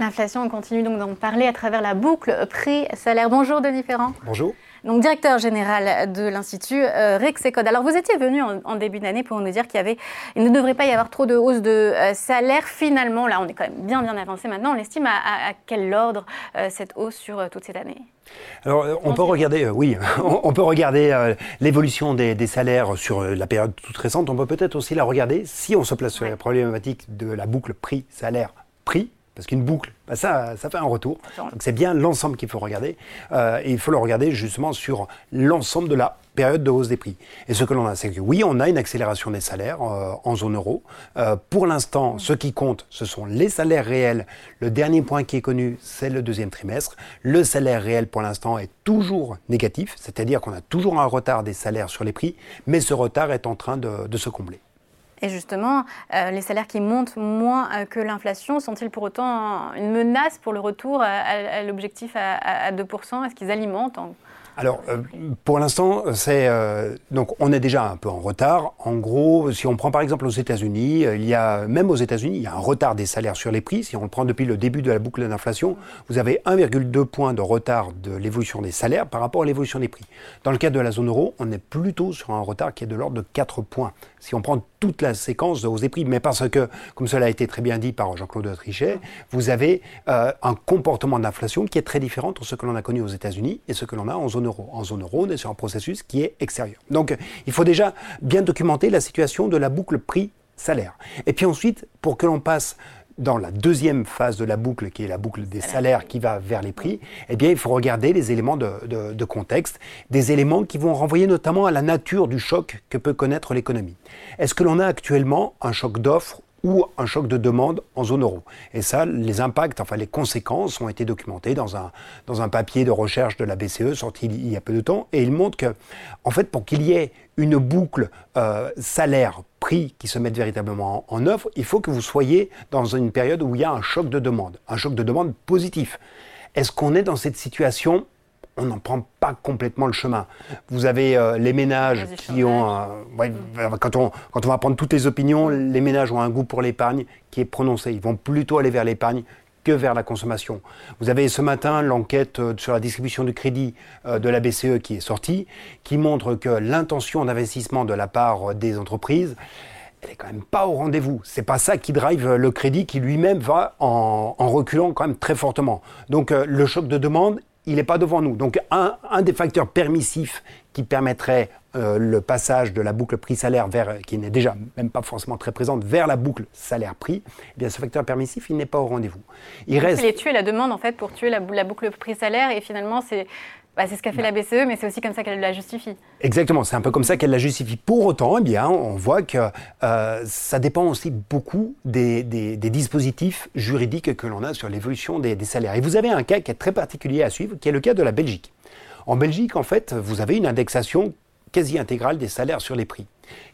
L'inflation, on continue donc d'en parler à travers la boucle prix-salaire. Bonjour Denis Ferrand. Bonjour. Donc directeur général de l'Institut Rexecode. Alors vous étiez venu en début d'année pour nous dire qu'il ne devrait pas y avoir trop de hausse de salaire. Finalement, là on est quand même bien avancé maintenant. On estime à quel ordre cette hausse sur toute cette année ? Alors, on peut regarder l'évolution des salaires sur la période toute récente. On peut peut-être aussi la regarder si on se place sur la problématique de la boucle prix-salaire-prix. Parce qu'une boucle, ça fait un retour. Donc c'est bien l'ensemble qu'il faut regarder. Et il faut le regarder justement sur l'ensemble de la période de hausse des prix. Et ce que l'on a, c'est que oui, on a une accélération des salaires en zone euro. Pour l'instant, ce qui compte, ce sont les salaires réels. Le dernier point qui est connu, c'est le deuxième trimestre. Le salaire réel, pour l'instant, est toujours négatif. C'est-à-dire qu'on a toujours un retard des salaires sur les prix. Mais ce retard est en train de se combler. Et justement, les salaires qui montent moins que l'inflation, sont-ils pour autant une menace pour le retour à l'objectif à 2% ? Est-ce qu'ils alimentent Alors, pour l'instant, donc on est déjà un peu en retard. En gros, si on prend par exemple aux États-Unis, il y a un retard des salaires sur les prix. Si on le prend depuis le début de la boucle d'inflation, vous avez 1,2 point de retard de l'évolution des salaires par rapport à l'évolution des prix. Dans le cadre de la zone euro, on est plutôt sur un retard qui est de l'ordre de 4 points. Si on prend toute la séquence de hausse des prix, mais parce que, comme cela a été très bien dit par Jean-Claude Trichet, vous avez un comportement d'inflation qui est très différent entre ce que l'on a connu aux États-Unis et ce que l'on a en zone euro. En zone euro, on est sur un processus qui est extérieur. Donc, il faut déjà bien documenter la situation de la boucle prix-salaire. Et puis ensuite, pour que l'on passe dans la deuxième phase de la boucle, qui est la boucle des salaires qui va vers les prix, eh bien, il faut regarder les éléments de contexte, des éléments qui vont renvoyer notamment à la nature du choc que peut connaître l'économie. Est-ce que l'on a actuellement un choc d'offre ou un choc de demande en zone euro. Et ça, les impacts, les conséquences ont été documentées dans un papier de recherche de la BCE sorti il y a peu de temps. Et il montre que, en fait, pour qu'il y ait une boucle salaire-prix qui se mette véritablement en œuvre, il faut que vous soyez dans une période où il y a un choc de demande positif. Est-ce qu'on est dans cette situation ? On n'en prend pas complètement le chemin. Vous avez les ménages qui ont... Quand on va prendre toutes les opinions, les ménages ont un goût pour l'épargne qui est prononcé. Ils vont plutôt aller vers l'épargne que vers la consommation. Vous avez ce matin l'enquête sur la distribution du crédit de la BCE qui est sortie, qui montre que l'intention d'investissement de la part des entreprises, elle n'est quand même pas au rendez-vous. C'est pas ça qui drive le crédit qui lui-même va en reculant quand même très fortement. Donc le choc de demande, il n'est pas devant nous. Donc un des facteurs permissifs qui permettrait le passage de la boucle prix-salaire vers, qui n'est déjà même pas forcément très présente, vers la boucle salaire-prix, eh bien ce facteur permissif, il n'est pas au rendez-vous. Il tuer la demande en fait pour tuer la boucle prix-salaire et finalement c'est ce qu'a fait la BCE, mais c'est aussi comme ça qu'elle la justifie. Exactement, c'est un peu comme ça qu'elle la justifie. Pour autant, eh bien, on voit que ça dépend aussi beaucoup des dispositifs juridiques que l'on a sur l'évolution des salaires. Et vous avez un cas qui est très particulier à suivre, qui est le cas de la Belgique. En Belgique, en fait, vous avez une indexation quasi intégrale des salaires sur les prix.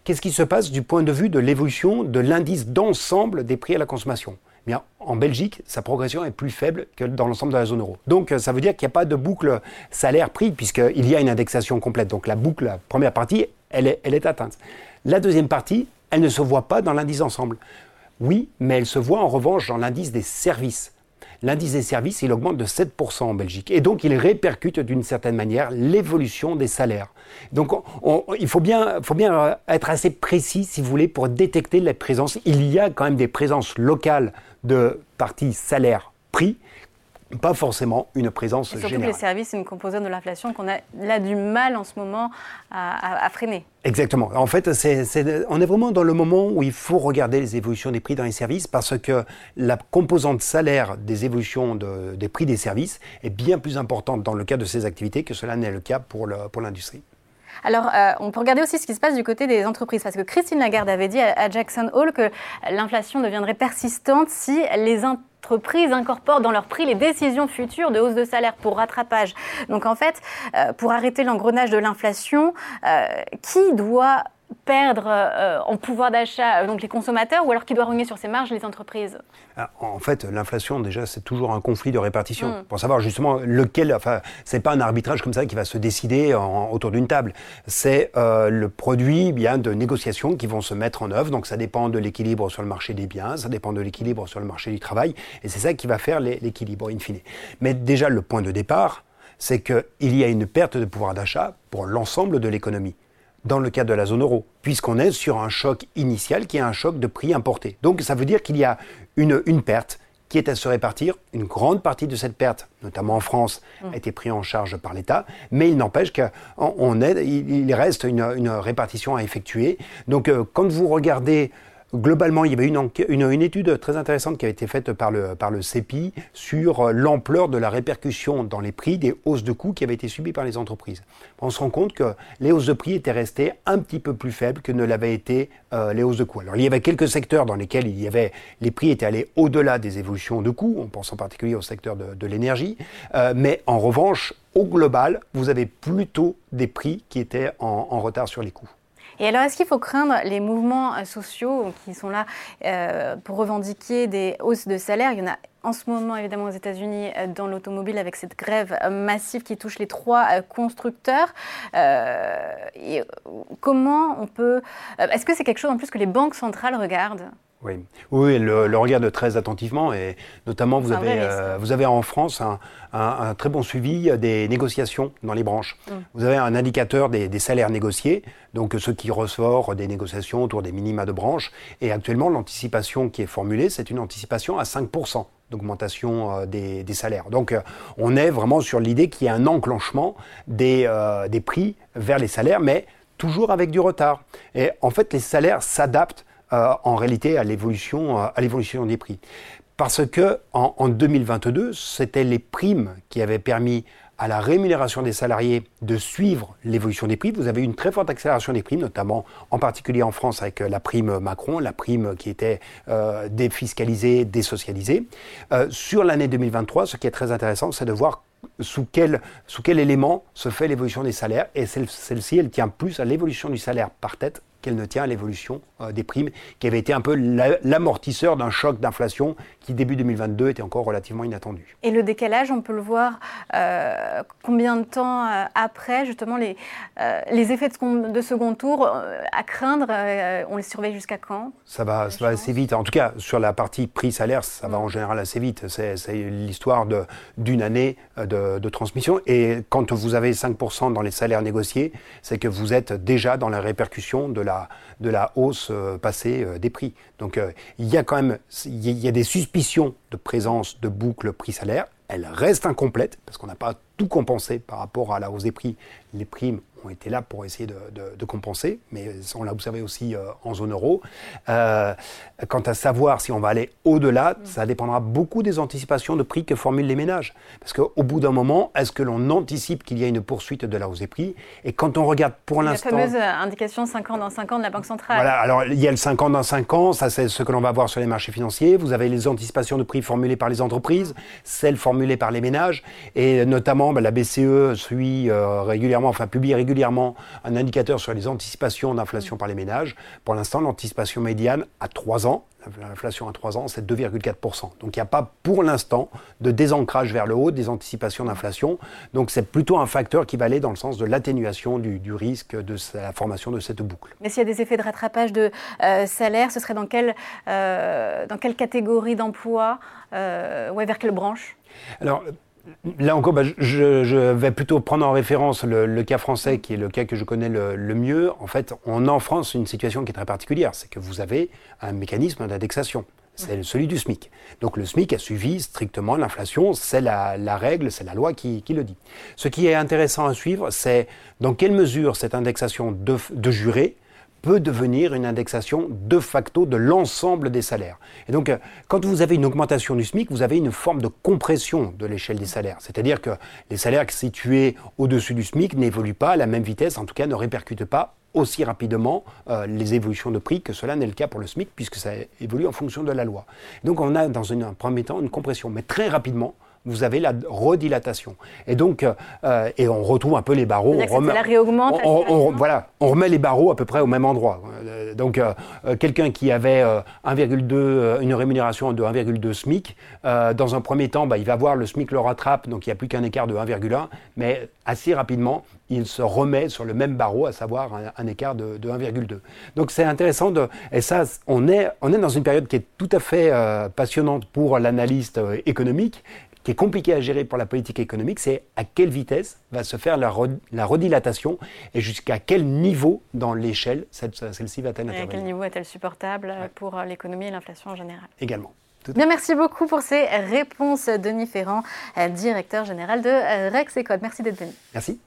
Qu'est-ce qui se passe du point de vue de l'évolution de l'indice d'ensemble des prix à la consommation ? Bien, en Belgique, sa progression est plus faible que dans l'ensemble de la zone euro. Donc, ça veut dire qu'il n'y a pas de boucle salaire-prix, puisqu'il y a une indexation complète. Donc, la boucle, la première partie, elle est atteinte. La deuxième partie, elle ne se voit pas dans l'indice d'ensemble. Oui, mais elle se voit en revanche dans l'indice des services. L'indice des services, il augmente de 7% en Belgique. Et donc, il répercute d'une certaine manière l'évolution des salaires. Donc, il faut bien être assez précis, si vous voulez, pour détecter la présence. Il y a quand même des présences locales de parties salaire-prix, pas forcément une présence générale. Et surtout que les services, c'est une composante de l'inflation qu'on a là du mal en ce moment à freiner. Exactement. En fait, on est vraiment dans le moment où il faut regarder les évolutions des prix dans les services parce que la composante salaire des évolutions des prix des services est bien plus importante dans le cas de ces activités que cela n'est le cas pour l'industrie. Alors, on peut regarder aussi ce qui se passe du côté des entreprises, parce que Christine Lagarde avait dit à Jackson Hole que l'inflation deviendrait persistante si les entreprises incorporent dans leurs prix les décisions futures de hausse de salaire pour rattrapage. Donc, en fait, pour arrêter l'engrenage de l'inflation, qui doit perdre en pouvoir d'achat donc les consommateurs, ou alors qui doit remuer sur ses marges les entreprises? En fait, l'inflation, déjà, c'est toujours un conflit de répartition. Pour savoir justement lequel... Enfin, c'est pas un arbitrage comme ça qui va se décider autour d'une table. C'est le produit bien, de négociations qui vont se mettre en œuvre. Donc, ça dépend de l'équilibre sur le marché des biens, ça dépend de l'équilibre sur le marché du travail. Et c'est ça qui va faire l'équilibre in fine. Mais déjà, le point de départ, c'est qu'il y a une perte de pouvoir d'achat pour l'ensemble de l'économie, dans le cadre de la zone euro, puisqu'on est sur un choc initial qui est un choc de prix importé. Donc ça veut dire qu'il y a une perte qui est à se répartir. Une grande partie de cette perte, notamment en France, a été prise en charge par l'État, mais il n'empêche qu'il reste une répartition à effectuer. Donc quand vous regardez, globalement, il y avait une étude très intéressante qui a été faite par le CEPI sur l'ampleur de la répercussion dans les prix des hausses de coûts qui avaient été subies par les entreprises. On se rend compte que les hausses de prix étaient restées un petit peu plus faibles que ne l'avaient été les hausses de coûts. Alors, il y avait quelques secteurs dans lesquels les prix étaient allés au-delà des évolutions de coûts, on pense en particulier au secteur de l'énergie, mais en revanche, au global, vous avez plutôt des prix qui étaient en retard sur les coûts. Et alors, est-ce qu'il faut craindre les mouvements sociaux qui sont là pour revendiquer des hausses de salaire? Il y en a en ce moment, évidemment, aux États-Unis, dans l'automobile, avec cette grève massive qui touche les 3 constructeurs. Comment on peut... Est-ce que c'est quelque chose, en plus, que les banques centrales regardent? Oui, le regarde très attentivement, et notamment vous avez en France un très bon suivi des négociations dans les branches. Vous avez un indicateur des salaires négociés, donc ce qui ressort des négociations autour des minima de branche, et actuellement l'anticipation qui est formulée, c'est une anticipation à 5% d'augmentation des salaires. Donc on est vraiment sur l'idée qu'il y a un enclenchement des prix vers les salaires, mais toujours avec du retard. Et en fait les salaires s'adaptent en réalité à l'évolution des prix. Parce que en 2022, c'était les primes qui avaient permis à la rémunération des salariés de suivre l'évolution des prix. Vous avez une très forte accélération des primes, notamment en particulier en France avec la prime Macron, la prime qui était défiscalisée, désocialisée. Sur l'année 2023, ce qui est très intéressant, c'est de voir sous quel élément se fait l'évolution des salaires. Et celle-ci, elle tient plus à l'évolution du salaire par tête qu'elle ne tient à l'évolution des primes, qui avait été un peu l'amortisseur d'un choc d'inflation qui, début 2022, était encore relativement inattendu. Et le décalage, on peut le voir combien de temps après, justement, les effets de second tour à craindre, on les surveille jusqu'à quand? Ça va assez vite. En tout cas, sur la partie prix-salaire, ça va en général assez vite. C'est l'histoire d'une année de transmission. Et quand vous avez 5% dans les salaires négociés, c'est que vous êtes déjà dans la répercussion de la hausse passée des prix. Donc il y a des suspicions de présence de boucle prix-salaire. Elle reste incomplète parce qu'on n'a pas tout compensé par rapport à la hausse des prix. Les primes ont été là pour essayer de compenser, mais on l'a observé aussi en zone euro. Quant à savoir si on va aller au-delà, ça dépendra beaucoup des anticipations de prix que formulent les ménages. Parce qu'au bout d'un moment, est-ce que l'on anticipe qu'il y a une poursuite de la hausse des prix? Et quand on regarde pour l'instant... La fameuse indication 5 ans dans 5 ans de la Banque centrale. Voilà, alors il y a le 5 ans dans 5 ans, ça c'est ce que l'on va voir sur les marchés financiers. Vous avez les anticipations de prix formulées par les entreprises, celles formulées par les ménages, et notamment la BCE publie régulièrement un indicateur sur les anticipations d'inflation par les ménages. Pour l'instant, l'anticipation médiane à 3 ans, l'inflation à 3 ans, c'est 2,4%. Donc il n'y a pas pour l'instant de désancrage vers le haut des anticipations d'inflation. Donc c'est plutôt un facteur qui va aller dans le sens de l'atténuation du risque de la formation de cette boucle. Mais s'il y a des effets de rattrapage de salaire, ce serait dans quelle catégorie d'emploi, vers quelle branche? Alors, là encore, je vais plutôt prendre en référence le cas français, qui est le cas que je connais le mieux. En fait, on a en France une situation qui est très particulière, c'est que vous avez un mécanisme d'indexation. C'est celui du SMIC. Donc le SMIC a suivi strictement l'inflation, c'est la règle, c'est la loi qui le dit. Ce qui est intéressant à suivre, c'est dans quelle mesure cette indexation de juré peut devenir une indexation de facto de l'ensemble des salaires. Et donc, quand vous avez une augmentation du SMIC, vous avez une forme de compression de l'échelle des salaires. C'est-à-dire que les salaires situés au-dessus du SMIC n'évoluent pas à la même vitesse, en tout cas ne répercutent pas aussi rapidement les évolutions de prix que cela n'est le cas pour le SMIC, puisque ça évolue en fonction de la loi. Donc on a dans un premier temps une compression, mais très rapidement, vous avez la redilatation. Et donc, et on retrouve un peu les barreaux. On remet, la réaugmentation. Voilà, on remet les barreaux à peu près au même endroit. Donc, quelqu'un qui avait 1,2, une rémunération de 1,2 SMIC, dans un premier temps, bah, il va voir le SMIC le rattrape, donc il n'y a plus qu'un écart de 1,1, mais assez rapidement, il se remet sur le même barreau, à savoir un écart de 1,2. Donc c'est intéressant, et ça, on est dans une période qui est tout à fait passionnante pour l'analyste économique, qui est compliqué à gérer pour la politique économique, c'est à quelle vitesse va se faire la redilatation et jusqu'à quel niveau dans l'échelle celle-ci va-t-elle intervenir. Et à quel niveau est-elle supportable pour l'économie et l'inflation en général. Également. Bien, merci beaucoup pour ces réponses, Denis Ferrand, directeur général de Rexecode. Merci d'être venu. Merci.